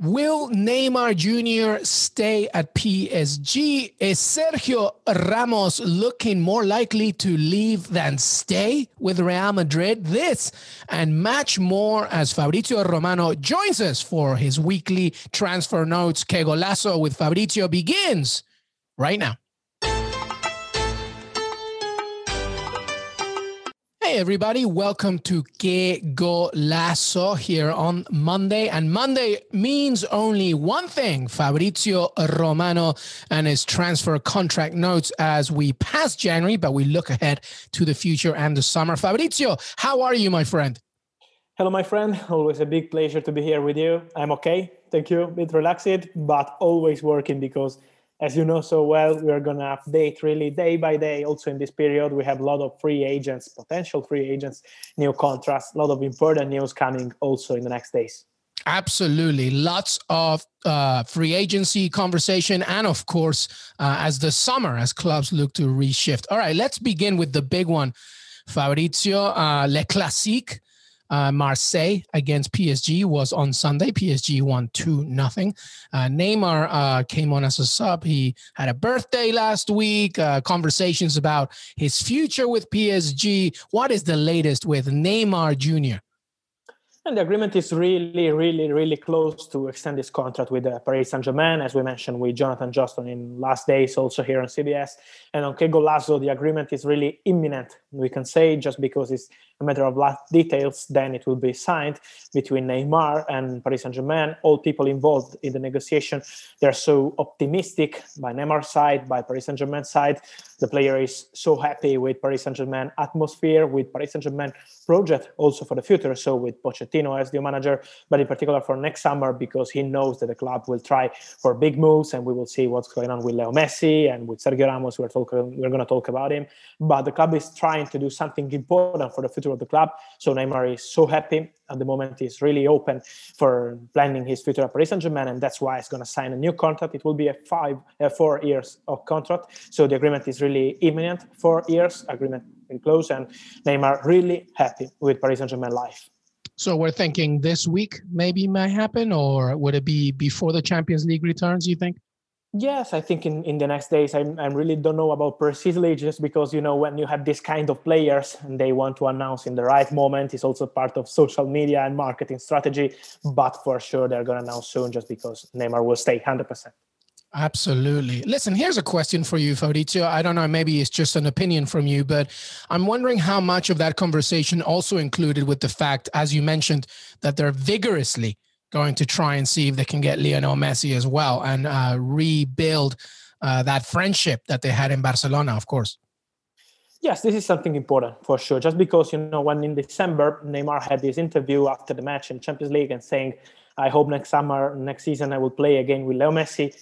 Will Neymar Jr. stay at PSG? Is Sergio Ramos looking more likely to leave than stay with Real Madrid? This and much more as Fabrizio Romano joins us for his weekly transfer notes. Qué Golazo with Fabrizio begins right now. Hey everybody, welcome to Qué Golazo here on Monday. And Monday means only one thing, Fabrizio Romano and his transfer contract notes as we pass January, but we look ahead to the future and the summer. Fabrizio, how are you, my friend? Hello, my friend. Always a big pleasure to be here with you. I'm okay, thank you. A bit relaxed, but always working because, as you know so well, we are going to update really day by day. Also in this period, we have a lot of free agents, potential free agents, new contracts, a lot of important news coming also in the next days. Absolutely. Lots of free agency conversation and, of course, as the summer, as clubs look to reshift. All right, let's begin with the big one, Fabrizio. Le Classique. Marseille against PSG was on Sunday. PSG won 2-0. Neymar came on as a sub. He had a birthday last week, conversations about his future with PSG. What is the latest with Neymar Jr.? And the agreement is really close to extend his contract with Paris Saint-Germain, as we mentioned with Jonathan Joston in last days, also here on CBS. And on Qué Golazo, the agreement is really imminent, we can say, just because it's a matter of last details. Then it will be signed between Neymar and Paris Saint-Germain. All people involved in the negotiation, they're so optimistic by Neymar's side, by Paris Saint-Germain's side. The player is so happy with Paris Saint-Germain atmosphere, with Paris Saint-Germain project also for the future. So with Pochettino as the manager, but in particular for next summer, because he knows that the club will try for big moves, and we will see what's going on with Leo Messi and with Sergio Ramos. We're going to talk about him. But the club is trying to do something important for the future of the club. So Neymar is so happy at the moment. He's really open for planning his future at Paris Saint-Germain, and that's why he's going to sign a new contract. It will be a 4 years of contract. So the agreement is really imminent. 4 years agreement in close, and Neymar really happy with Paris Saint-Germain life. So we're thinking this week maybe might happen, or would it be before the Champions League returns, you think? Yes, I think in the next days, I really don't know about precisely, just because, you know, when you have this kind of players and they want to announce in the right moment, it's also part of social media and marketing strategy. But for sure, they're going to announce soon, just because Neymar will stay 100%. Absolutely. Listen, here's a question for you, Fabrizio. I don't know, maybe it's just an opinion from you, but I'm wondering how much of that conversation also included with the fact, as you mentioned, that they're vigorously going to try and see if they can get Lionel Messi as well and rebuild that friendship that they had in Barcelona, of course. Yes, this is something important for sure. Just because, you know, when in December, Neymar had this interview after the match in Champions League and saying, I hope next season, I will play again with Leo Messi.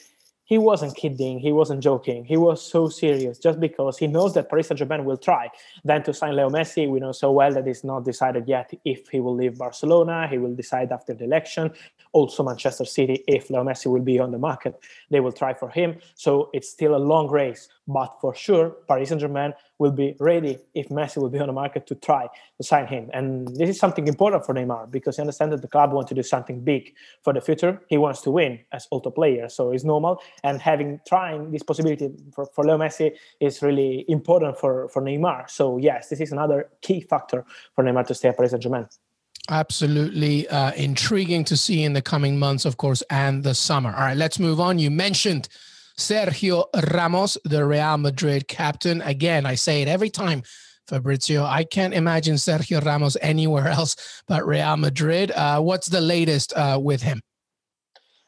He wasn't kidding. He wasn't joking. He was so serious, just because he knows that Paris Saint-Germain will try then to sign Leo Messi. We know so well that it's not decided yet if he will leave Barcelona. He will decide after the election. Also Manchester City, if Leo Messi will be on the market, they will try for him. So it's still a long race. But for sure, Paris Saint-Germain will be ready if Messi will be on the market to try to sign him. And this is something important for Neymar, because he understands that the club wants to do something big for the future. He wants to win as auto player, so it's normal. And trying this possibility for Leo Messi is really important for Neymar. So yes, this is another key factor for Neymar to stay at Paris Saint-Germain. Absolutely intriguing to see in the coming months, of course, and the summer. All right, let's move on. You mentioned Sergio Ramos, the Real Madrid captain. Again, I say it every time, Fabrizio, I can't imagine Sergio Ramos anywhere else but Real Madrid. What's the latest with him?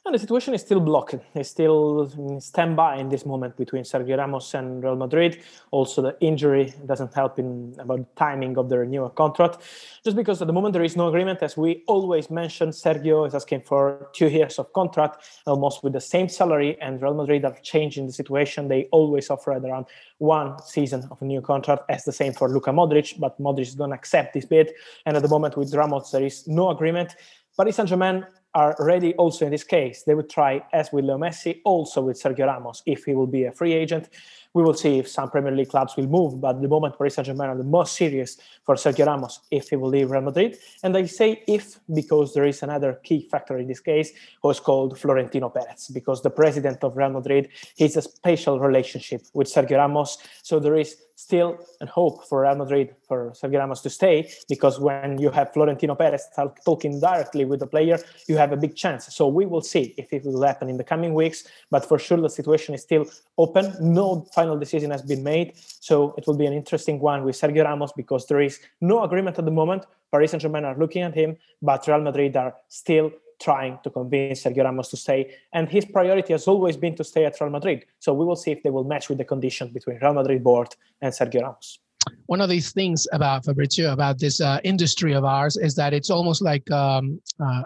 And the situation is still blocked. It's still standby in this moment between Sergio Ramos and Real Madrid. Also, the injury doesn't help in about the timing of the renewal contract. Just because at the moment there is no agreement, as we always mention, Sergio is asking for 2 years of contract, almost with the same salary, and Real Madrid are changing the situation. They always offer around 1 season of a new contract, as the same for Luka Modric, but Modric is going to accept this bid. And at the moment with Ramos, there is no agreement. Paris Saint-Germain are ready also in this case. They would try, as with Leo Messi, also with Sergio Ramos, if he will be a free agent. We will see if some Premier League clubs will move, but at the moment Paris Saint-Germain are the most serious for Sergio Ramos if he will leave Real Madrid. And I say if because there is another key factor in this case, who is called Florentino Perez, because the president of Real Madrid has a special relationship with Sergio Ramos, so there is still a hope for Real Madrid, for Sergio Ramos to stay, because when you have Florentino Perez talking directly with the player, you have a big chance. So we will see if it will happen in the coming weeks, but for sure the situation is still open. No final decision has been made, so it will be an interesting one with Sergio Ramos, because there is no agreement at the moment. Paris Saint-Germain are looking at him, but Real Madrid are still trying to convince Sergio Ramos to stay, and his priority has always been to stay at Real Madrid. So we will see if they will match with the condition between Real Madrid board and Sergio Ramos. One of these things about Fabrizio, about this industry of ours, is that it's almost like a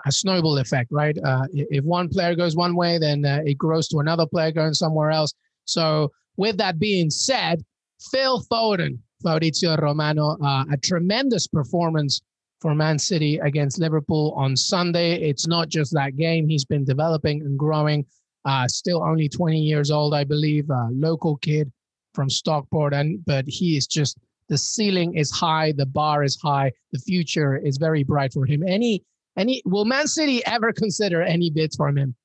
snowball effect, right? If one player goes one way, then it grows to another player going somewhere else. So with that being said, Phil Foden, Fabrizio Romano, a tremendous performance for Man City against Liverpool on Sunday. It's not just that game. He's been developing and growing, still only 20 years old, I believe, a local kid from Stockport. But he is just, the ceiling is high, the bar is high, the future is very bright for him. Will Man City ever consider any bids from him?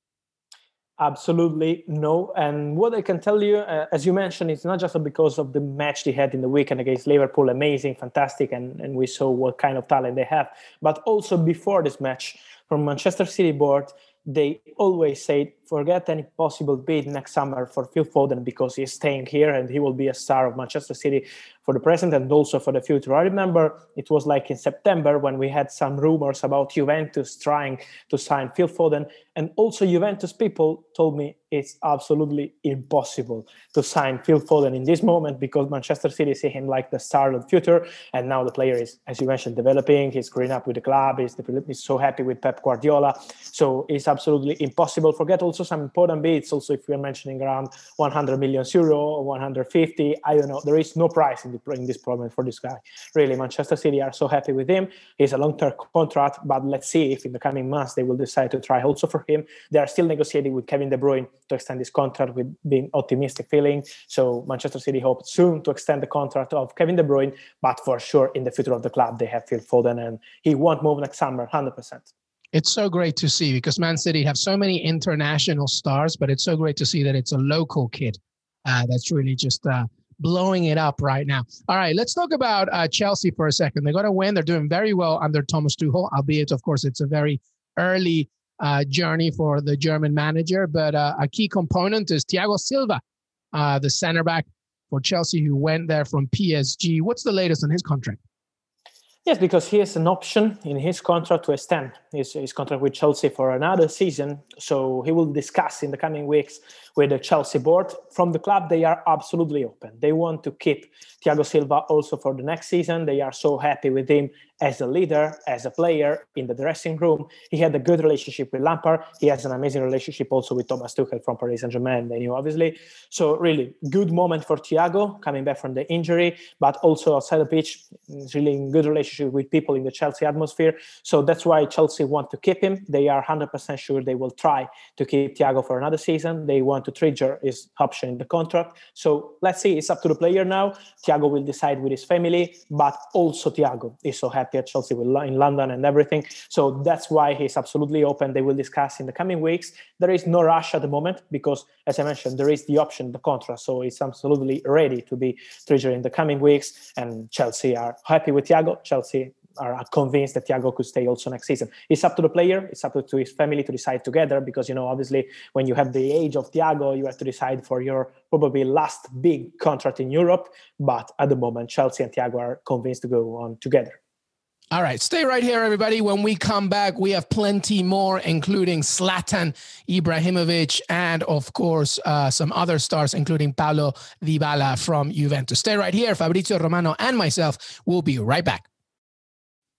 Absolutely no. And what I can tell you, as you mentioned, it's not just because of the match they had in the weekend against Liverpool, amazing, fantastic, and we saw what kind of talent they have, but also before this match from Manchester City board, they always said, forget any possible bid next summer for Phil Foden, because he's staying here and he will be a star of Manchester City for the present and also for the future. I remember it was like in September when we had some rumors about Juventus trying to sign Phil Foden, and also Juventus people told me it's absolutely impossible to sign Phil Foden in this moment, because Manchester City see him like the star of the future, and now the player is, as you mentioned, developing, he's growing up with the club, he's so happy with Pep Guardiola, so it's absolutely impossible. Forget also some important bids, also if we are mentioning around 100 million euro or 150, I don't know, there is no price in this problem for this guy. Really, Manchester City are so happy with him, he's a long-term contract, but let's see if in the coming months they will decide to try also for him. They are still negotiating with Kevin De Bruyne to extend this contract with being optimistic feeling. So Manchester City hopes soon to extend the contract of Kevin De Bruyne, but for sure in the future of the club, they have Phil Foden and he won't move next summer, 100%. It's so great to see, because Man City have so many international stars, but it's so great to see that it's a local kid that's really just blowing it up right now. All right, let's talk about Chelsea for a second. They got to win. They're doing very well under Thomas Tuchel, albeit, of course, it's a very early journey for the German manager, but a key component is Thiago Silva, the center back for Chelsea, who went there from PSG. What's the latest on his contract? Yes, because he has an option in his contract to extend his contract with Chelsea for another season. So he will discuss in the coming weeks with the Chelsea board. From the club, they are absolutely open. They want to keep Thiago Silva also for the next season. They are so happy with him as a leader, as a player in the dressing room. He had a good relationship with Lampard. He has an amazing relationship also with Thomas Tuchel from Paris Saint-Germain, they knew obviously. So really good moment for Thiago coming back from the injury, but also outside the pitch, really in good relationship with people in the Chelsea atmosphere. So that's why Chelsea want to keep him. They are 100% sure they will try to keep Thiago for another season. They want to trigger his option in the contract. So let's see, it's up to the player now. Thiago will decide with his family, but also Thiago is so happy at Chelsea in London and everything. So that's why he's absolutely open. They will discuss in the coming weeks. There is no rush at the moment because, as I mentioned, there is the option, the contract. So it's absolutely ready to be treasured in the coming weeks. And Chelsea are happy with Thiago. Chelsea are convinced that Thiago could stay also next season. It's up to the player. It's up to his family to decide together because, you know, obviously when you have the age of Thiago, you have to decide for your probably last big contract in Europe. But at the moment, Chelsea and Thiago are convinced to go on together. All right, stay right here, everybody. When we come back, we have plenty more, including Zlatan Ibrahimović and, of course, some other stars, including Paulo Dybala from Juventus. Stay right here. Fabrizio Romano and myself will be right back.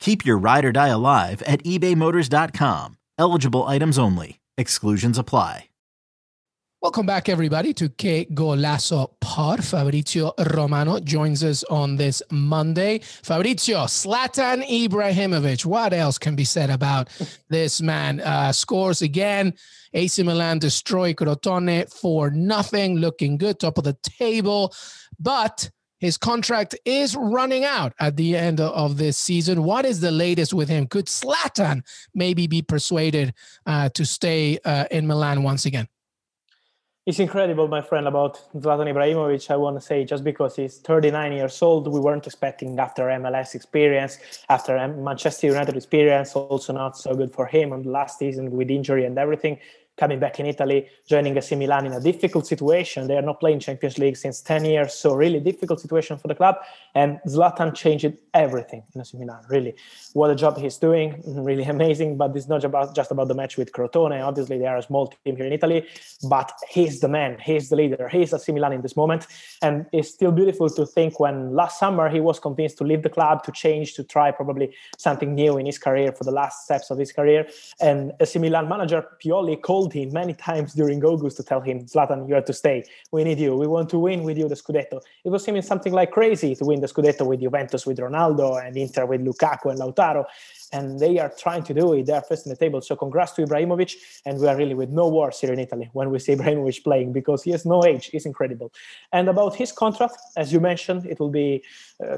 Keep your ride or die alive at ebaymotors.com. Eligible items only. Exclusions apply. Welcome back, everybody, to Qué Golazo Pod. Fabrizio Romano joins us on this Monday. Fabrizio, Zlatan Ibrahimović. What else can be said about this man? Scores again. AC Milan destroy Crotone 4-0, looking good, top of the table. But his contract is running out at the end of this season. What is the latest with him? Could Zlatan maybe be persuaded to stay in Milan once again? It's incredible, my friend, about Zlatan Ibrahimović. I want to say, just because he's 39 years old, we weren't expecting after MLS experience, after Manchester United experience, also not so good for him on the last season with injury and everything. Coming back in Italy, joining AC Milan in a difficult situation. They are not playing Champions League since 10 years, so really difficult situation for the club. And Zlatan changed everything in AC Milan, really. What a job he's doing, really amazing. But it's not just about the match with Crotone. Obviously, they are a small team here in Italy, but he's the man, he's the leader, he's AC Milan in this moment. And it's still beautiful to think when last summer he was convinced to leave the club, to change, to try probably something new in his career, for the last steps of his career. And AC Milan manager Pioli called him many times during August to tell him, Zlatan, you have to stay. We need you. We want to win with you the Scudetto. It was seeming something like crazy to win the Scudetto with Juventus, with Ronaldo, and Inter with Lukaku and Lautaro. And they are trying to do it. They are first in the table. So congrats to Ibrahimović. And we are really with no wars here in Italy when we see Ibrahimović playing, because he has no age. It's incredible. And about his contract, as you mentioned, it will be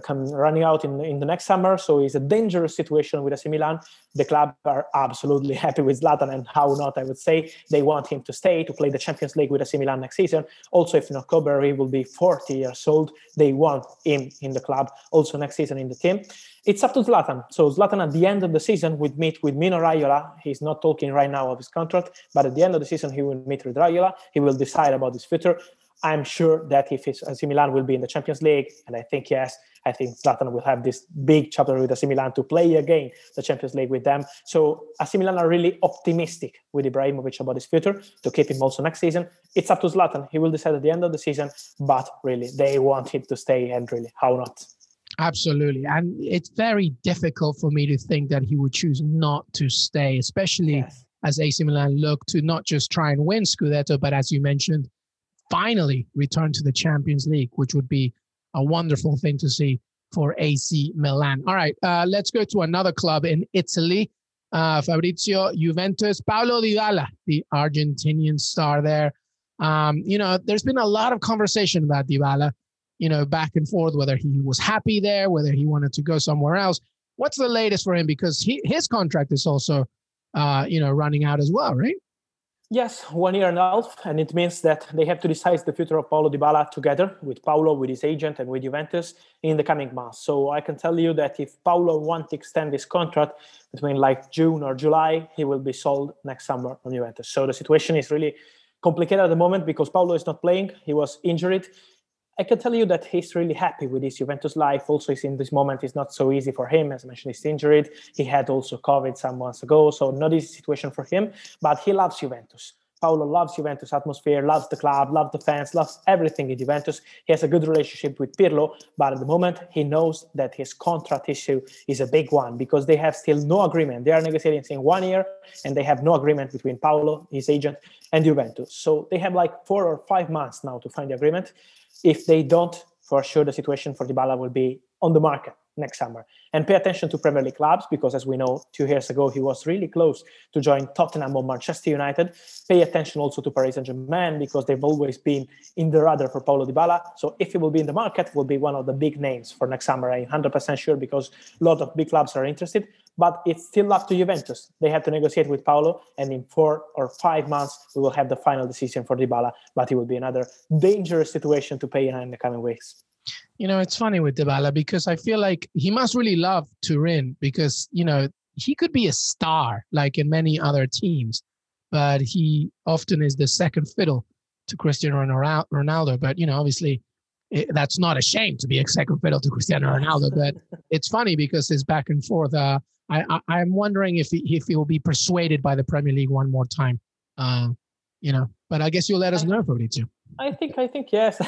running out in the next summer. So it's a dangerous situation with AC Milan. The club are absolutely happy with Zlatan, and how not, I would say. They want him to stay, to play the Champions League with AC Milan next season. Also, if in October he will be 40 years old, they want him in the club also next season in the team. It's up to Zlatan. So Zlatan at the end of the season would meet with Mino Raiola. He's not talking right now of his contract, but at the end of the season he will meet with Raiola. He will decide about his future. I'm sure that if AC Milan will be in the Champions League, and I think yes, I think Zlatan will have this big chapter with AC Milan to play again the Champions League with them. So AC Milan are really optimistic with Ibrahimović about his future, to keep him also next season. It's up to Zlatan. He will decide at the end of the season, but really they want him to stay, and really, how not? Absolutely. And it's very difficult for me to think that he would choose not to stay, especially as AC Milan look to not just try and win Scudetto, but as you mentioned, finally return to the Champions League, which would be a wonderful thing to see for AC Milan. All right, let's go to another club in Italy. Fabrizio, Juventus, Paulo Dybala, the Argentinian star there. There's been a lot of conversation about Dybala, back and forth, whether he was happy there, whether he wanted to go somewhere else. What's the latest for him? Because his contract is also, running out as well, right? Yes, 1 year and a half, and it means that they have to decide the future of Paulo Dybala together with Paulo, with his agent, and with Juventus in the coming months. So I can tell you that if Paulo wants to extend his contract between like June or July, he will be sold next summer on Juventus. So the situation is really complicated at the moment because Paulo is not playing. He was injured. I can tell you that he's really happy with his Juventus life. Also, in this moment, it's not so easy for him. As I mentioned, he's injured. He had also COVID some months ago, so not easy situation for him. But he loves Juventus. Paulo loves Juventus atmosphere, loves the club, loves the fans, loves everything in Juventus. He has a good relationship with Pirlo, but at the moment he knows that his contract issue is a big one because they have still no agreement. They are negotiating in 1 year and they have no agreement between Paulo, his agent, and Juventus. So they have like 4 or 5 months now to find the agreement. If they don't, for sure the situation for Dybala will be on the market next summer. And pay attention to Premier League clubs because, as we know, 2 years ago he was really close to join Tottenham or Manchester United. Pay attention also to Paris Saint-Germain because they've always been in the radar for Paulo Dybala. So if he will be in the market, will be one of the big names for next summer. I'm 100% sure because a lot of big clubs are interested. But it's still up to Juventus. They have to negotiate with Paulo, and in 4 or 5 months we will have the final decision for Dybala. But it will be another dangerous situation to pay in the coming weeks. You know, it's funny with Dybala because I feel like he must really love Turin because, you know, he could be a star like in many other teams, but he often is the second fiddle to Cristiano Ronaldo. But, you know, obviously that's not a shame to be a second fiddle to Cristiano Ronaldo. But it's funny because it's back and forth. I'm wondering if he will be persuaded by the Premier League one more time, you know, but I guess you'll let us know, Fabrizio. I think yes.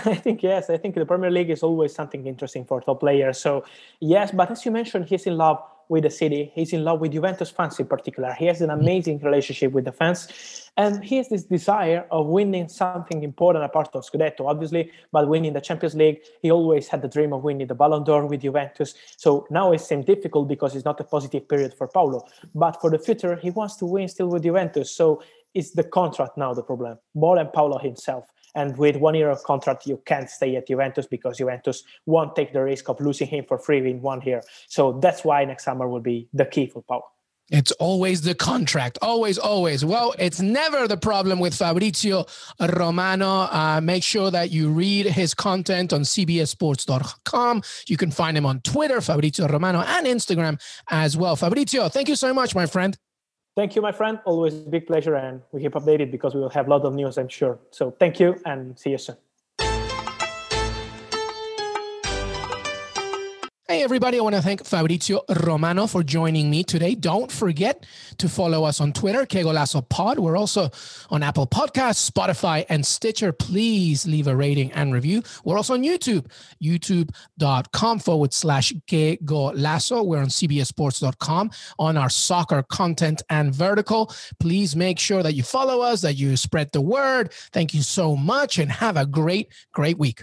I think the Premier League is always something interesting for top players. So yes, but as you mentioned, he's in love with the city. He's in love with Juventus fans in particular. He has an amazing relationship with the fans. And he has this desire of winning something important apart from Scudetto, obviously, but winning the Champions League. He always had the dream of winning the Ballon d'Or with Juventus. So now it seems difficult because it's not a positive period for Paulo. But for the future, he wants to win still with Juventus. So it's the contract now the problem, more than Paulo himself. And with 1 year of contract, you can't stay at Juventus because Juventus won't take the risk of losing him for free in 1 year. So that's why next summer will be the key for Paulo. It's always the contract. Always, always. Well, it's never the problem with Fabrizio Romano. Make sure that you read his content on CBSSports.com. You can find him on Twitter, Fabrizio Romano, and Instagram as well. Fabrizio, thank you so much, my friend. Thank you, my friend. Always a big pleasure, and we keep updated because we will have a lot of news, I'm sure. So thank you, and see you soon. Hey, everybody. I want to thank Fabrizio Romano for joining me today. Don't forget to follow us on Twitter, Qué Golazo Pod. We're also on Apple Podcasts, Spotify, and Stitcher. Please leave a rating and review. We're also on YouTube, youtube.com/Qué Golazo. We're on cbssports.com on our soccer content and vertical. Please make sure that you follow us, that you spread the word. Thank you so much, and have a great, great week.